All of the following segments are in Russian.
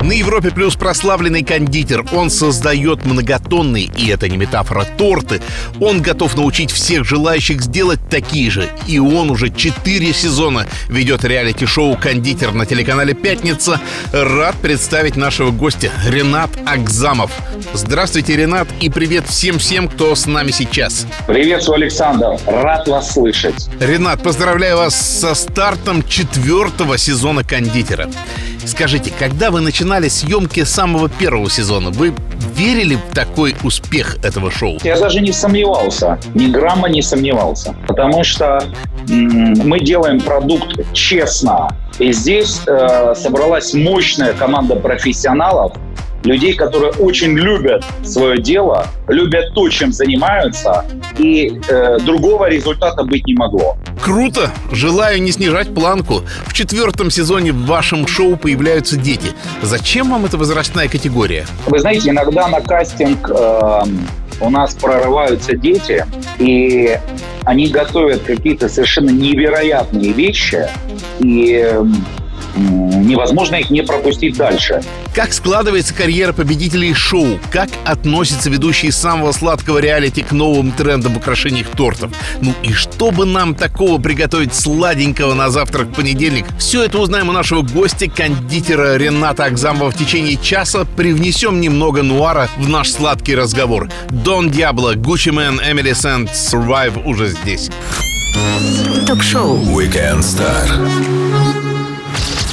На Европе плюс прославленный кондитер. Он создает многотонные, и это не метафора, торты. Он готов научить всех желающих сделать такие же. И он уже 4 сезона ведет реалити-шоу «Кондитер» на телеканале «Пятница». Рад представить нашего гостя Ренат Агзамов. Здравствуйте, Ренат, и привет всем, кто с нами сейчас. Приветствую, Александр. Рад вас слышать. Ренат, поздравляю вас со стартом 4-го сезона «Кондитера». Скажите, когда вы начинали съемки самого первого сезона, вы верили в такой успех этого шоу? Я даже не сомневался, ни грамма не сомневался, потому что мы делаем продукт честно. И здесь собралась мощная команда профессионалов, людей, которые очень любят свое дело, любят то, чем занимаются, и другого результата быть не могло. Круто! Желаю не снижать планку. В 4-м сезоне в вашем шоу появляются дети. Зачем вам эта возрастная категория? Вы знаете, иногда на кастинг у нас прорываются дети, и они готовят какие-то совершенно невероятные вещи, и невозможно их не пропустить дальше. Как складывается карьера победителей шоу? Как относятся ведущие самого сладкого реалити к новым трендам в украшениях тортов? Ну и что бы нам такого приготовить сладенького на завтрак в понедельник? Все это узнаем у нашего гостя, кондитера Рената Агзамова, в течение часа. Привнесем немного нуара в наш сладкий разговор. Дон Диабло, Гуччи Мэн, Эмили Сент, Survive уже здесь. Ток-шоу «Уикенд Стар».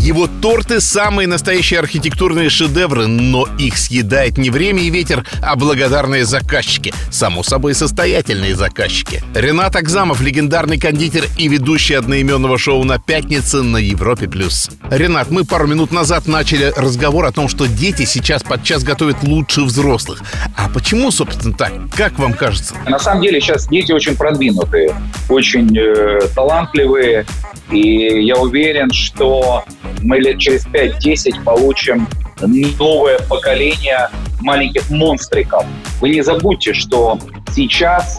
Его торты – самые настоящие архитектурные шедевры, но их съедает не время и ветер, а благодарные заказчики. Само собой, состоятельные заказчики. Ренат Агзамов – легендарный кондитер и ведущий одноименного шоу на «Пятнице» на Европе+. Ренат, мы пару минут назад начали разговор о том, что дети сейчас подчас готовят лучше взрослых. А почему, собственно, так? Как вам кажется? На самом деле сейчас дети очень продвинутые, очень талантливые. И я уверен, что мы лет через 5-10 получим новое поколение маленьких монстриков. Вы не забудьте, что сейчас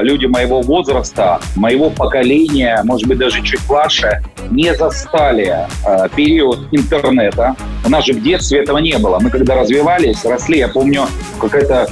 люди моего возраста, моего поколения, может быть, даже чуть старше, не застали период интернета. У нас же в детстве этого не было. Мы когда развивались, росли, я помню, какая-то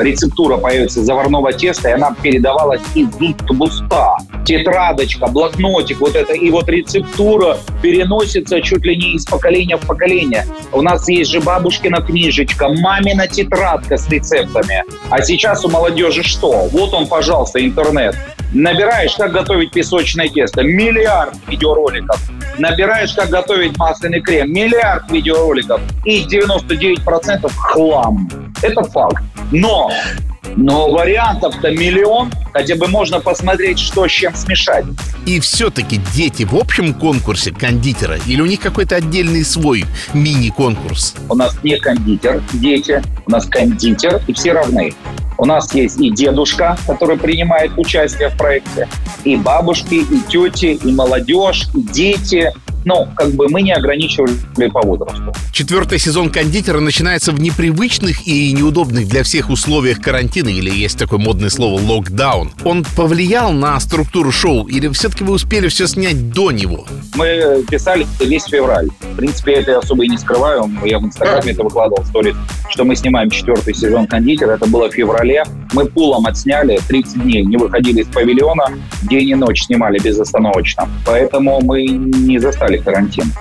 рецептура появится заварного теста, и она передавалась из уст в уста. Тетрадочка, блокнотик, вот это, и вот рецептура переносится чуть ли не из поколения в поколение. У нас есть же бабушкина книжечка, мамина тетрадка с рецептами. А сейчас у молодежи что? Вот он, пожалуйста, интернет. Набираешь, как готовить песочное тесто. Миллиард видеороликов. Набираешь, как готовить масляный крем. Миллиард видеороликов. И 99% хлам. Это факт. Но вариантов-то миллион, хотя бы можно посмотреть, что с чем смешать. И все-таки дети в общем конкурсе кондитера или у них какой-то отдельный свой мини-конкурс? У нас не кондитер, дети, у нас кондитер, и все равны. У нас есть и дедушка, который принимает участие в проекте, и бабушки, и тети, и молодежь, и дети. Но как бы мы не ограничивали по возрасту. 4-й сезон «Кондитера» начинается в непривычных и неудобных для всех условиях карантина, или есть такое модное слово «локдаун». Он повлиял на структуру шоу, или все-таки вы успели все снять до него? Мы писали весь февраль. В принципе, это я особо и не скрываю. Я в Инстаграме это выкладывал в сторис, что мы снимаем 4-й сезон «Кондитера». Это было в феврале. Мы пулом отсняли 30 дней. Не выходили из павильона. День и ночь снимали безостановочно. Поэтому мы не застали карантин.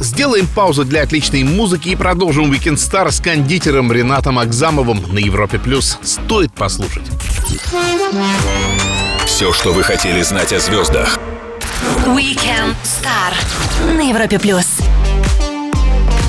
Сделаем паузу для отличной музыки и продолжим «Уикенд Стар» с кондитером Ренатом Агзамовым на Европе плюс. Стоит послушать. Все, что вы хотели знать о звездах. «Уикенд Стар» на Европе плюс.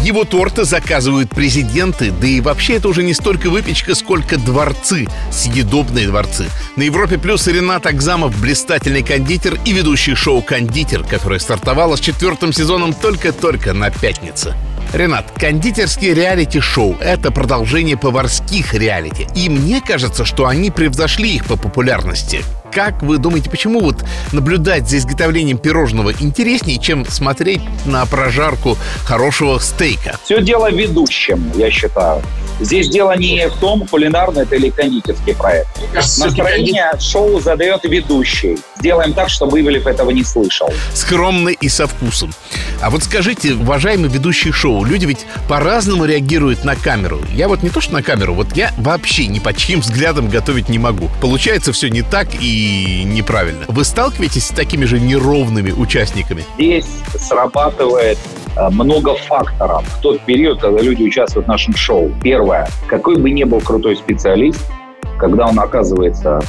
Его торты заказывают президенты, да и вообще это уже не столько выпечка, сколько дворцы, съедобные дворцы. На Европе плюс Ренат Агзамов, блистательный кондитер и ведущий шоу «Кондитер», которое стартовало с 4-м сезоном только-только на «Пятнице». Ренат, кондитерские реалити-шоу – это продолжение поварских реалити, и мне кажется, что они превзошли их по популярности. Как вы думаете, почему вот наблюдать за изготовлением пирожного интереснее, чем смотреть на прожарку хорошего стейка? Все дело в ведущем, я считаю. Здесь дело не в том, кулинарный это или кондитерский проект. Настроение шоу задает ведущий. Делаем так, чтобы Ивлев этого не слышал. Скромно и со вкусом. А вот скажите, уважаемый ведущий шоу, люди ведь по-разному реагируют на камеру. Я вот не то что на камеру, вот я вообще ни под чьим взглядом готовить не могу. Получается все не так и неправильно. Вы сталкиваетесь с такими же неровными участниками? Здесь срабатывает много факторов в тот период, когда люди участвуют в нашем шоу. Первое. Какой бы ни был крутой специалист, когда он оказывается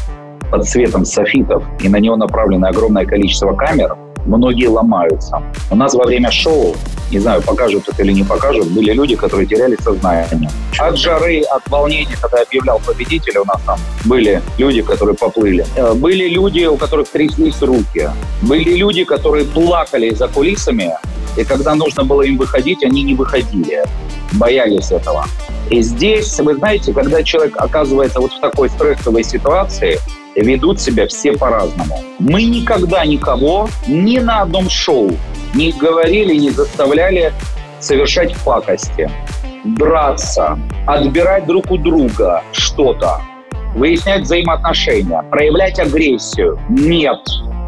под светом софитов и на него направлено огромное количество камер, многие ломаются. У нас во время шоу, не знаю, покажут это или не покажут, были люди, которые теряли сознание. От жары, от волнения, когда я объявлял победителя, у нас там были люди, которые поплыли. Были люди, у которых тряслись руки. Были люди, которые плакали за кулисами, и когда нужно было им выходить, они не выходили, боялись этого. И здесь, вы знаете, когда человек оказывается вот в такой стрессовой ситуации, ведут себя все по-разному. Мы никогда никого ни на одном шоу не говорили, не заставляли совершать пакости, драться, отбирать друг у друга что-то, выяснять взаимоотношения, проявлять агрессию. Нет.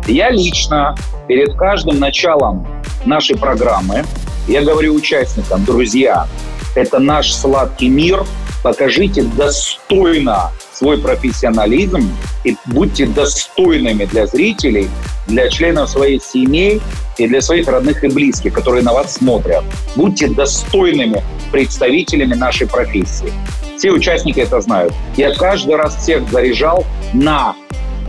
Я лично перед каждым началом нашей программы я говорю участникам: друзья, это наш сладкий мир, покажите достойно свой профессионализм и будьте достойными для зрителей, для членов своей семьи и для своих родных и близких, которые на вас смотрят. Будьте достойными представителями нашей профессии. Все участники это знают. Я каждый раз всех заряжал на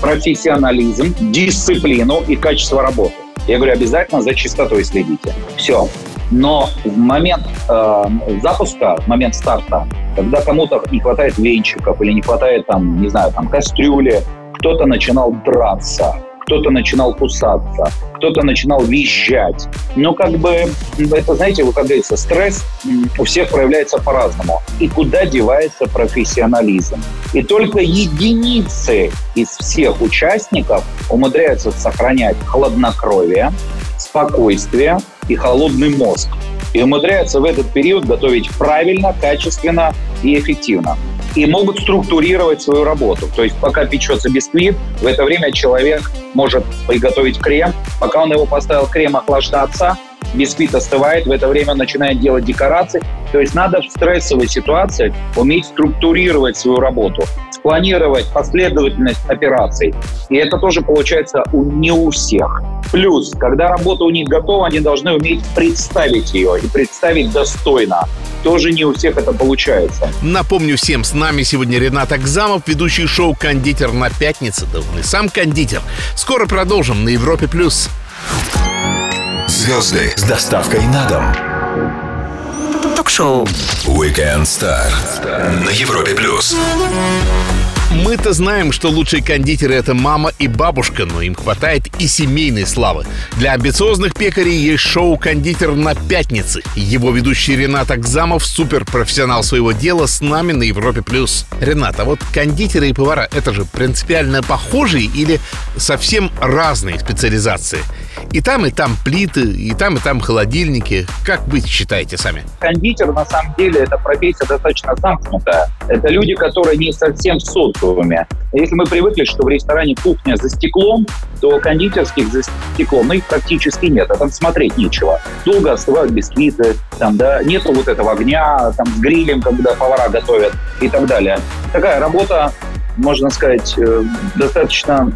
профессионализм, дисциплину и качество работы. Я говорю, обязательно за чистотой следите. Все. Но в момент запуска, в момент старта, когда кому-то не хватает венчиков или не хватает там, не знаю, там кастрюли, кто-то начинал драться, кто-то начинал кусаться, кто-то начинал визжать. Но как бы, это, знаете, вот как говорится, стресс у всех проявляется по-разному. И куда девается профессионализм? И только единицы из всех участников умудряются сохранять хладнокровие, спокойствие и холодный мозг. И умудряются в этот период готовить правильно, качественно и эффективно. И могут структурировать свою работу. То есть пока печется бисквит, в это время человек может приготовить крем. Пока он его поставил, крем охлаждаться, бисквит остывает, в это время он начинает делать декорации. То есть надо в стрессовой ситуации уметь структурировать свою работу, планировать последовательность операций. И это тоже получается не у всех. Плюс, когда работа у них готова, они должны уметь представить ее и представить достойно. Тоже не у всех это получается. Напомню всем, с нами сегодня Ренат Агзамов, ведущий шоу «Кондитер» на «Пятнице». Да он и сам кондитер. Скоро продолжим на Европе плюс. Звезды с доставкой на дом. Ток-шоу «Уикенд Стар» на Европе плюс. Мы-то знаем, что лучшие кондитеры — это мама и бабушка, но им хватает и семейной славы. Для амбициозных пекарей есть шоу «Кондитер» на «Пятнице». Его ведущий Ренат Агзамов, суперпрофессионал своего дела, с нами на Европе+. Ренат, а вот кондитеры и повара — это же принципиально похожие или совсем разные специализации? И там плиты, и там холодильники. Как вы считаете сами? Кондитер, на самом деле, это профессия достаточно замкнутая. Это люди, которые не совсем в социуме. Если мы привыкли, что в ресторане кухня за стеклом, то кондитерских за стеклом, их практически нет, а там смотреть нечего. Долго остывают бисквиты, там, да, нету вот этого огня, там, с грилем, когда повара готовят и так далее. Такая работа, можно сказать, достаточно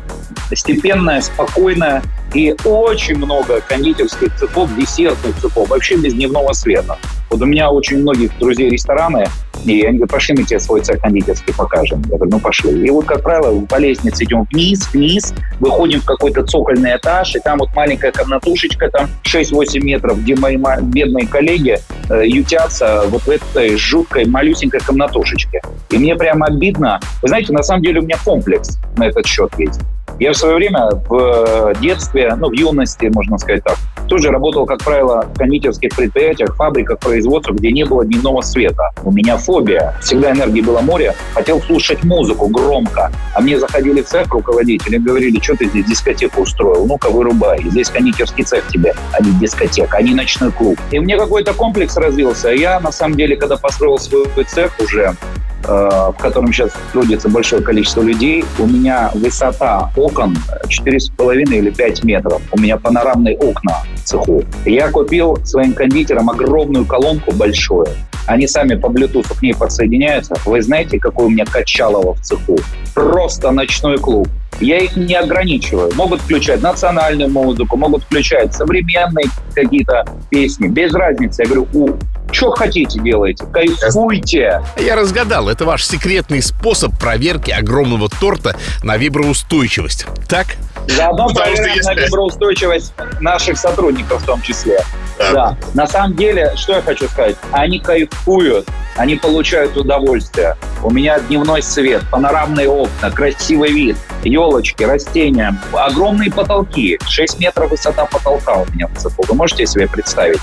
степенная, спокойная, и очень много кондитерских цехов, десертных цехов, вообще без дневного света. Вот у меня очень многих друзей рестораны, и они говорят: пошли, мы тебе свой цех кондитерский покажем. Я говорю: ну пошли. И вот, как правило, по лестнице идем вниз, выходим в какой-то цокольный этаж, и там вот маленькая комнатушечка, там 6-8 метров, где мои бедные коллеги ютятся вот в этой жуткой малюсенькой комнатушечке. И мне прямо обидно. Вы знаете, на самом деле у меня комплекс на этот счет есть. Я в свое время в детстве, в юности, можно сказать так, тоже работал, как правило, в кондитерских предприятиях, фабриках, производствах, где не было дневного света. У меня фобия. Всегда энергии было море. Хотел слушать музыку громко. А мне заходили в цех руководители, говорили, что ты здесь дискотеку устроил? Ну-ка, вырубай. Здесь кондитерский цех тебе, а не дискотека, а не ночной клуб. И у меня какой-то комплекс развился. Я, на самом деле, когда построил свой цех уже, в котором сейчас трудится большое количество людей, у меня высота окон 4,5 или 5 метров. У меня панорамные окна в цеху. Я купил своим кондитерам огромную колонку большую. Они сами по Bluetooth к ней подсоединяются. Вы знаете, какое у меня качалово в цеху? Просто ночной клуб. Я их не ограничиваю. Могут включать национальную музыку, могут включать современные какие-то песни. Без разницы. Я говорю, что хотите делаете, кайфуйте. Я разгадал. Это ваш секретный способ проверки огромного торта на виброустойчивость. Так? Заодно проверяем на виброустойчивость наших сотрудников в том числе. Да. На самом деле, что я хочу сказать. Они кайфуют, они получают удовольствие. У меня дневной свет, панорамные окна, красивый вид, елочки, растения, огромные потолки. 6 метров высота потолка у меня в цеху. Вы можете себе представить?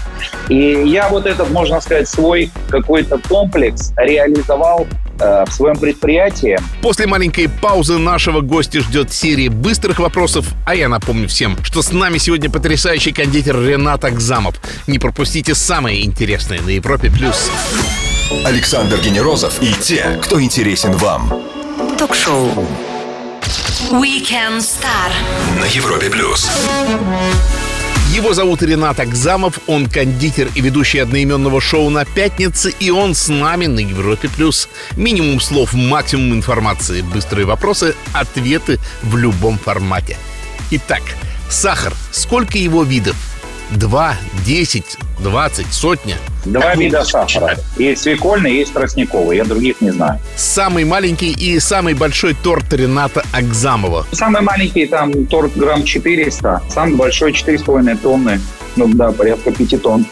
И я вот этот, можно сказать, свой какой-то комплекс реализовал в своем предприятии. После маленькой паузы нашего гостя ждет серия быстрых вопросов, а я напомню всем, что с нами сегодня потрясающий кондитер Ренат Агзамов. Не пропустите самые интересные на Европе плюс. Александр Генерозов и те, кто интересен вам. Ток-шоу Уикенд Стар на Европе плюс. Его зовут Ренат Агзамов, он кондитер и ведущий одноименного шоу на «Пятнице», и он с нами на Европе+. Минимум слов, максимум информации, быстрые вопросы, ответы в любом формате. Итак, сахар. Сколько его видов? 2, 10, 20, сотня? 2 вида сахара. Есть свекольный, есть тростниковый. Я других не знаю. Самый маленький и самый большой торт Рената Агзамова. Самый маленький там торт грамм 400. Самый большой 4,5 тонны. Порядка 5 тонн.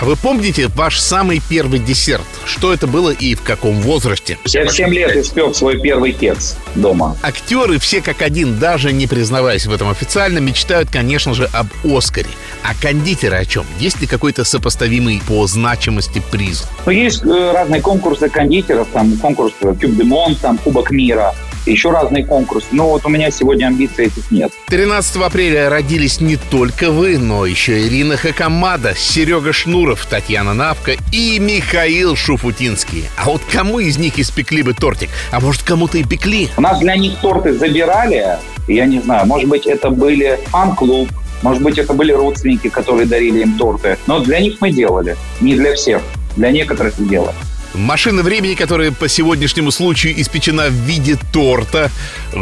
А вы помните ваш самый первый десерт? Что это было и в каком возрасте? Я в 7 лет испек свой первый кекс дома. Актеры все как один, даже не признаваясь в этом официально, мечтают, конечно же, об «Оскаре». А кондитеры о чем? Есть ли какой-то сопоставимый по значимости приз? Есть разные конкурсы кондитеров, там конкурс «Кубок мира», там «Кубок мира». Еще разные конкурсы. Но вот у меня сегодня амбиций этих нет. 13 апреля родились не только вы, но еще Ирина Хакамада, Серега Шнуров, Татьяна Навка и Михаил Шуфутинский. А вот кому из них испекли бы тортик? А может, кому-то и пекли? У нас для них торты забирали, я не знаю, может быть, это были фан-клуб, может быть, это были родственники, которые дарили им торты. Но для них мы делали. Не для всех. Для некоторых делали. Машина времени, которая по сегодняшнему случаю испечена в виде торта,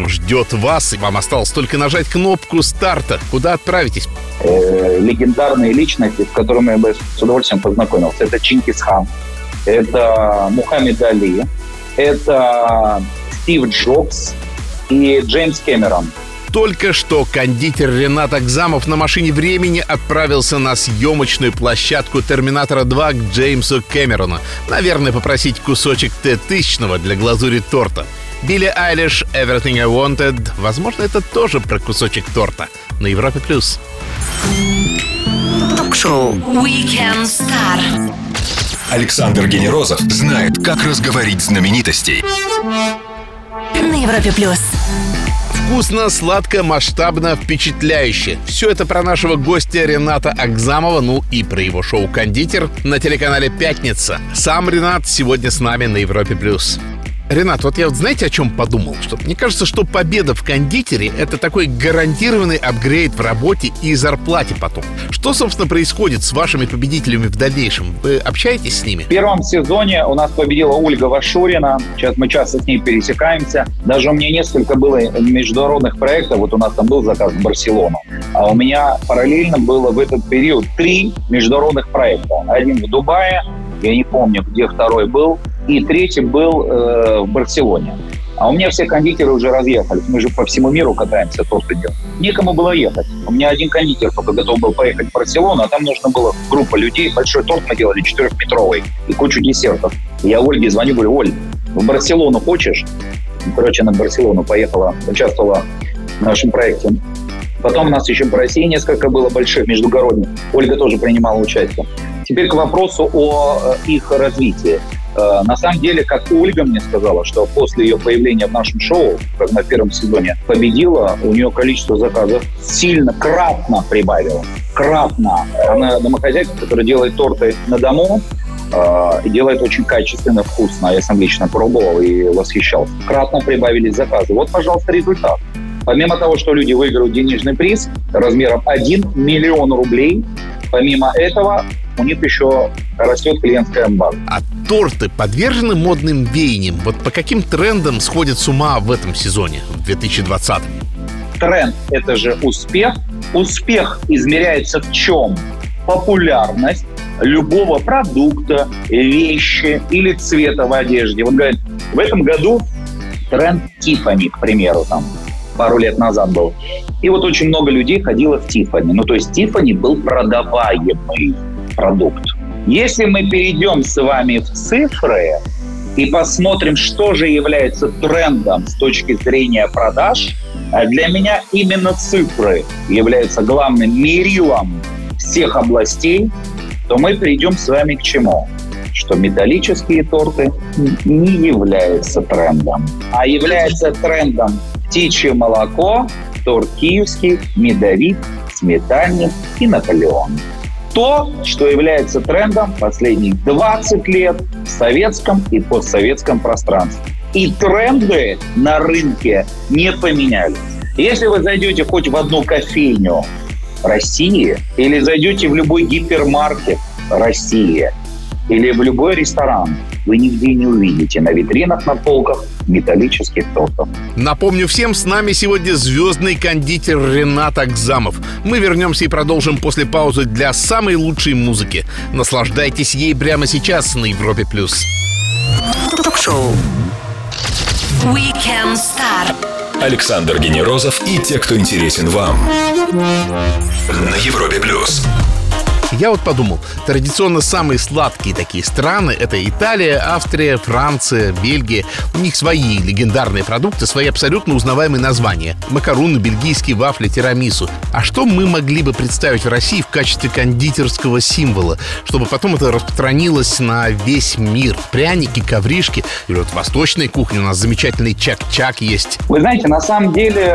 ждет вас, и вам осталось только нажать кнопку старта. Куда отправитесь? Легендарные личности, с которыми я бы с удовольствием познакомился. Это Чингис Хан, это Мухаммед Али, это Стив Джобс и Джеймс Кэмерон. Только что кондитер Ренат Агзамов на машине времени отправился на съемочную площадку «Терминатора 2» к Джеймсу Кэмерону. Наверное, попросить кусочек Т-1000 для глазури торта. Билли Айлиш, «Everything I Wanted». Возможно, это тоже про кусочек торта. На Европе+. Ток-шоу «Уикенд Стар». Александр Генерозов знает, как разговорить знаменитостей. На Европе+. Вкусно, сладко, масштабно, впечатляюще. Все это про нашего гостя Рената Агзамова, и про его шоу «Кондитер» на телеканале «Пятница». Сам Ренат сегодня с нами на Европе+. Ренат, я знаете, о чем подумал? Что мне кажется, что победа в кондитере – это такой гарантированный апгрейд в работе и зарплате потом. Что, собственно, происходит с вашими победителями в дальнейшем? Вы общаетесь с ними? В первом сезоне у нас победила Ольга Вашурина. Сейчас мы часто с ней пересекаемся. Даже у меня несколько было международных проектов. Вот у нас там был заказ в Барселону. А у меня параллельно было в этот период 3 международных проекта. Один в Дубае, я не помню, где второй был. И 3-й был в Барселоне. А у меня все кондитеры уже разъехались. Мы же по всему миру катаемся, торты делаем. Некому было ехать. У меня один кондитер только готов был поехать в Барселону, а там нужна была группа людей. Большой торт мы делали, 4-метровый, и кучу десертов. Я Ольге звоню, говорю, Оль, в Барселону хочешь? Короче, она в Барселону поехала, участвовала в нашем проекте. Потом у нас еще по России несколько было больших междугородних. Ольга тоже принимала участие. Теперь к вопросу о их развитии. На самом деле, как Ольга мне сказала, что после ее появления в нашем шоу, как на первом сезоне, победила, у нее количество заказов сильно, кратно прибавило. Кратно. Она домохозяйка, которая делает торты на дому, и делает очень качественно, вкусно. Я сам лично пробовал и восхищался. Кратно прибавились заказы. Вот, пожалуйста, результат. Помимо того, что люди выиграют денежный приз размером 1 миллион рублей, помимо этого у них еще растет клиентская база. А торты подвержены модным веяниям? Вот по каким трендам сходят с ума в этом сезоне, в 2020-м? Тренд – это же успех. Успех измеряется в чем? Популярность любого продукта, вещи или цвета в одежде. Вот говорят, в этом году тренд Тиффани, к примеру, там пару лет назад был. И вот очень много людей ходило в Тиффани. Ну, то есть Тиффани был продаваемый продукт. Если мы перейдем с вами в цифры и посмотрим, что же является трендом с точки зрения продаж, для меня именно цифры являются главным мерилом всех областей, то мы перейдем с вами к чему? Что металлические торты не являются трендом, а является трендом птичье молоко, торт киевский, медовик, сметанник и Наполеон. То, что является трендом последних 20 лет в советском и постсоветском пространстве. И тренды на рынке не поменялись. Если вы зайдете хоть в одну кофейню России, или зайдете в любой гипермаркет России, или в любой ресторан, вы нигде не увидите на витринах, на полках металлических тортов. Напомню всем, с нами сегодня звездный кондитер Ренат Агзамов. Мы вернемся и продолжим после паузы для самой лучшей музыки. Наслаждайтесь ей прямо сейчас на Европе плюс. Ток-шоу Weekend Star. Александр Генерозов и те, кто интересен вам. На Европе плюс. Я вот подумал, традиционно самые сладкие такие страны — это Италия, Австрия, Франция, Бельгия. У них свои легендарные продукты, свои абсолютно узнаваемые названия. Макароны, бельгийские вафли, тирамису. А что мы могли бы представить в России в качестве кондитерского символа, чтобы потом это распространилось на весь мир? Пряники, ковришки. Или вот восточная кухня, у нас замечательный чак-чак есть. Вы знаете, на самом деле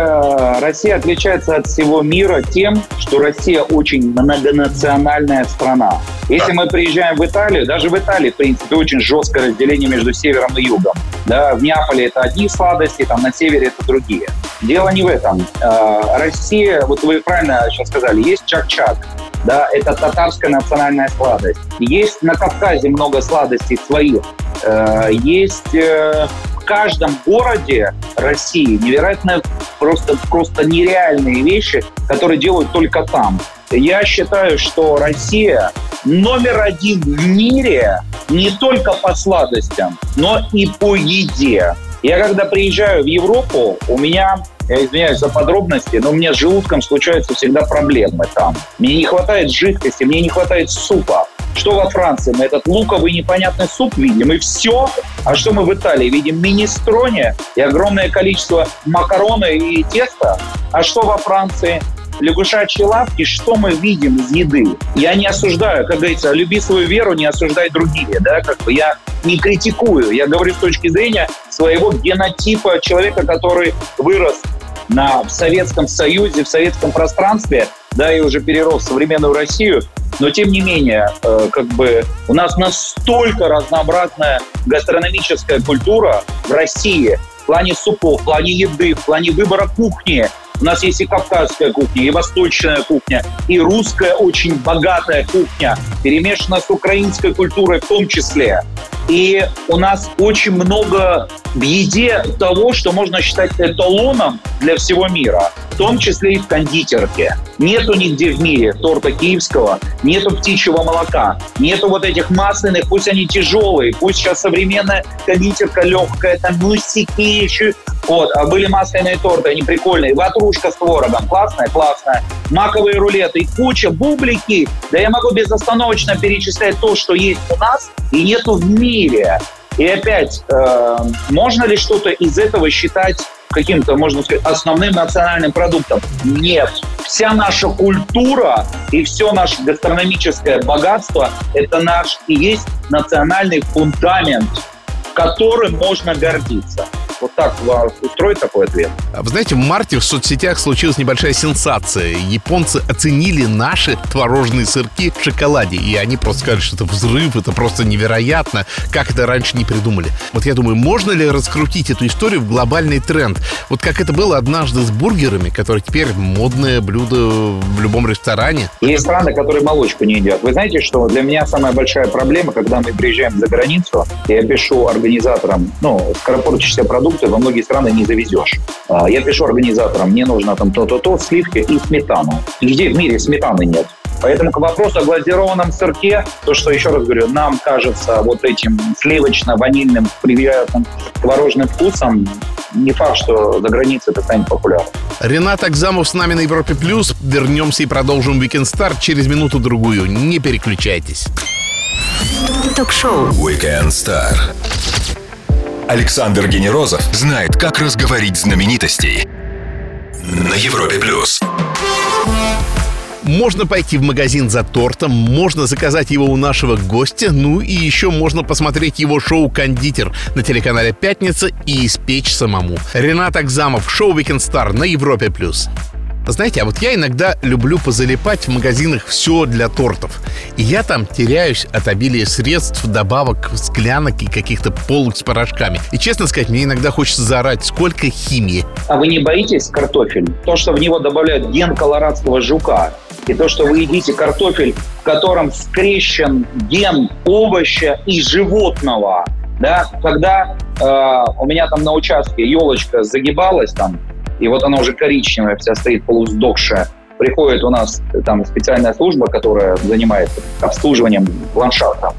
Россия отличается от всего мира тем, что Россия очень многонациональна страна. Если мы приезжаем в Италию, даже в Италии, в принципе, очень жесткое разделение между севером и югом. Да, в Неаполе это одни сладости, там на севере это другие. Дело не в этом. Россия, вот вы правильно сейчас сказали, есть чак-чак, да, это татарская национальная сладость. Есть на Кавказе много сладостей своих. Есть в каждом городе России невероятно просто нереальные вещи, которые делают только там. Я считаю, что Россия №1 в мире не только по сладостям, но и по еде. Я когда приезжаю в Европу, у меня, я извиняюсь за подробности, но у меня с желудком случаются всегда проблемы там. Мне не хватает жидкости, мне не хватает супа. Что во Франции? Мы этот луковый непонятный суп видим, и все. А что мы в Италии? Видим минестроне и огромное количество макароны и теста. А что во Франции? Лягушачьи лапки, что мы видим из еды? Я не осуждаю, как говорится, люби свою веру, не осуждай другие, да, как бы я не критикую, я говорю с точки зрения своего генотипа человека, который вырос в Советском Союзе, в советском пространстве, да, и уже перерос в современную Россию, но тем не менее, как бы у нас настолько разнообразная гастрономическая культура в России в плане супов, в плане еды, в плане выбора кухни. У нас есть и кавказская кухня, и восточная кухня, и русская очень богатая кухня, перемешана с украинской культурой в том числе. И у нас очень много в еде того, что можно считать эталоном для всего мира, в том числе и в кондитерке. Нету нигде в мире торта киевского, нету птичьего молока, нету вот этих масляных, пусть они тяжелые, пусть сейчас современная кондитерка легкая, там мюссики еще. Вот, а были масляные торты, они прикольные, ватрушка с творогом, классная, классная, маковые рулеты и куча, бублики. Да я могу безостановочно перечислять то, что есть у нас и нету в мире. И опять, можно ли что-то из этого считать каким-то, можно сказать, основным национальным продуктом. Нет. Вся наша культура и все наше гастрономическое богатство – это наш и есть национальный фундамент, которым можно гордиться. Вот так вас устроит такой ответ? Вы знаете, в марте в соцсетях случилась небольшая сенсация. Японцы оценили наши творожные сырки в шоколаде. И они просто сказали, что это взрыв, это просто невероятно. Как это раньше не придумали. Вот я думаю, можно ли раскрутить эту историю в глобальный тренд? Вот как это было однажды с бургерами, которые теперь модное блюдо в любом ресторане. Есть страны, которые молочку не едят. Вы знаете, что для меня самая большая проблема, когда мы приезжаем за границу, я пишу организаторам, скоропортящийся продукт, во многие страны не завезешь. Я пишу организаторам, мне нужно там то-то-то, сливки и сметану. Нигде в мире сметаны нет. Поэтому к вопросу о глазированном сырке, то, что, еще раз говорю, нам кажется вот этим сливочно-ванильным, приятным творожным вкусом, не факт, что за границей это станет популярным. Ренат Агзамов с нами на Европе+. Вернемся и продолжим Уикенд Стар через минуту-другую. Не переключайтесь. Ток-шоу Уикенд Стар. Александр Генерозов знает, как разговорить знаменитостей на Европе плюс. Можно пойти в магазин за тортом, можно заказать его у нашего гостя, и еще можно посмотреть его шоу «Кондитер» на телеканале «Пятница» и испечь самому. Ренат Агзамов, шоу «Уикенд Стар» на Европе плюс. Знаете, а вот я иногда люблю позалипать в магазинах «Все для тортов». И я там теряюсь от обилия средств, добавок, склянок и каких-то полок с порошками. И, честно сказать, мне иногда хочется заорать, сколько химии. А вы не боитесь картофель? То, что в него добавляют ген колорадского жука, и то, что вы едите картофель, в котором скрещен ген овоща и животного. Да? Когда у меня там на участке елочка загибалась там, и вот она уже коричневая, вся стоит полусдохшая. Приходит у нас там специальная служба, которая занимается обслуживанием ландшафта.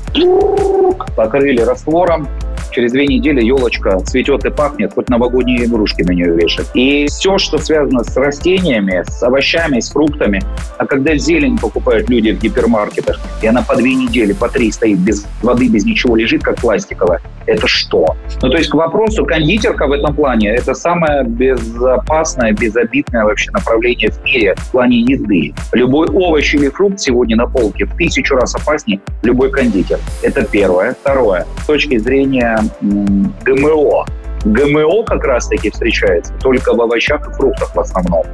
Покрыли раствором. Через 2 недели елочка цветет и пахнет, хоть новогодние игрушки на нее вешают. И все, что связано с растениями, с овощами, с фруктами. А когда зелень покупают люди в гипермаркетах, и она по 2 недели, по 3 стоит без воды, без ничего, лежит как пластиковая, это что? То есть к вопросу, кондитерка в этом плане – это самое безопасное, безобидное вообще направление в мире в плане еды. Любой овощ или фрукт сегодня на полке в 1000 раз опаснее любой кондитер. Это первое. Второе. С точки зрения ГМО. ГМО как раз-таки встречается только в овощах и фруктах в основном,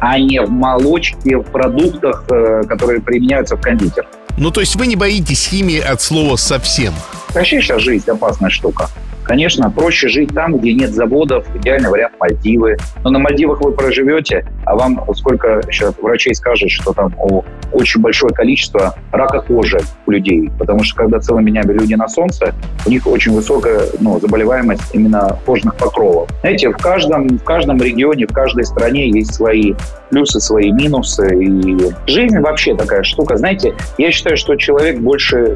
а не в молочке, в продуктах, которые применяются в кондитер. То есть вы не боитесь химии от слова совсем? Вообще сейчас жизнь опасная штука. Конечно, проще жить там, где нет заводов, идеальный вариант Мальдивы. Но на Мальдивах вы проживете, а вам сколько сейчас врачей скажет, что там очень большое количество рака кожи у людей. Потому что когда целыми днями люди на солнце, у них очень высокая заболеваемость именно кожных покровов. Знаете, в каждом регионе, в каждой стране есть свои плюсы, свои минусы. И жизнь вообще такая штука. Знаете, я считаю, что человек больше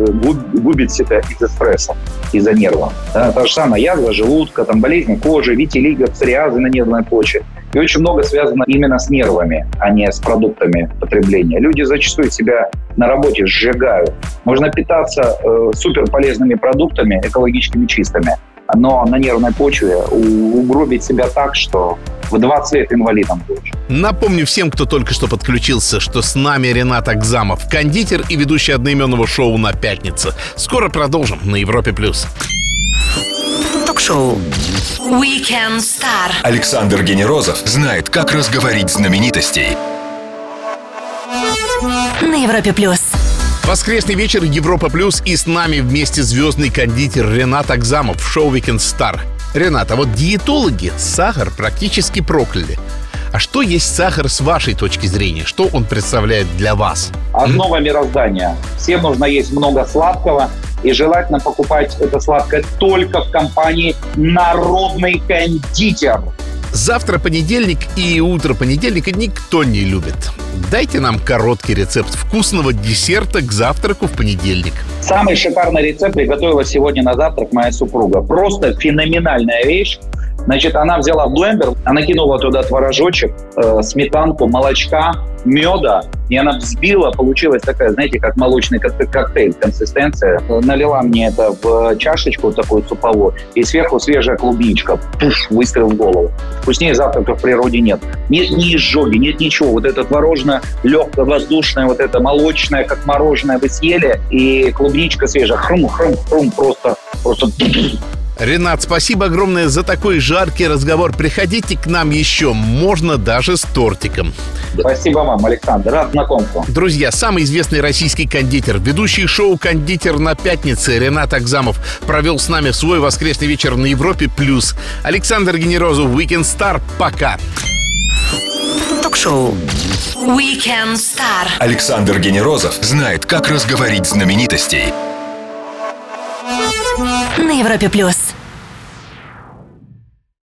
губит себя из-за стресса, из-за нервов. Да, та же самая язва желудка, болезни кожи, витилиго, псориазы на нервной почве. И очень много связано именно с нервами, а не с продуктами потребления. Люди зачастую себя на работе сжигают. Можно питаться суперполезными продуктами, экологически чистыми, но на нервной почве угробить себя так, что в 20 лет инвалидом будешь. Напомню всем, кто только что подключился, что с нами Ренат Агзамов, кондитер и ведущий одноименного шоу на «Пятнице». Скоро продолжим на Европе+. Ток-шоу Weekend Star. Александр Генерозов знает, как разговорить знаменитостей на Европе+. Воскресный вечер, Европа Плюс, и с нами вместе звездный кондитер Ренат Агзамов в шоу «Уикенд Стар». Ренат, а вот диетологи сахар практически прокляли. А что есть сахар с вашей точки зрения? Что он представляет для вас? Основа мироздания. Всем нужно есть много сладкого, и желательно покупать это сладкое только в компании «Народный кондитер». Завтра понедельник и утро понедельника никто не любит. Дайте нам короткий рецепт вкусного десерта к завтраку в понедельник. Самый шикарный рецепт приготовила сегодня на завтрак моя супруга. Просто феноменальная вещь. Значит, она взяла в блендер, она кинула туда творожочек, сметанку, молочка, меда, и она взбила, получилась такая, знаете, как молочный коктейль, консистенция. Налила мне это в чашечку такую суповую, и сверху свежая клубничка, пуш, выстрел в голову. Вкуснее завтрака в природе нет. Нет ни изжоги, нет ничего. Вот это творожное, легкое, воздушное, вот это молочное, как мороженое вы съели, и клубничка свежая, хрум-хрум-хрум, просто... Ренат, спасибо огромное за такой жаркий разговор. Приходите к нам еще, можно даже с тортиком. Спасибо вам, Александр. Рад знакомству. Друзья, самый известный российский кондитер, ведущий шоу «Кондитер» на «Пятнице» Ренат Агзамов провел с нами свой воскресный вечер на Европе+. Плюс. Александр Генерозов, «Уикенд Стар». Пока. Ток-шоу «Уикенд Стар». Александр Генерозов знает, как разговорить знаменитостей. На Европе+.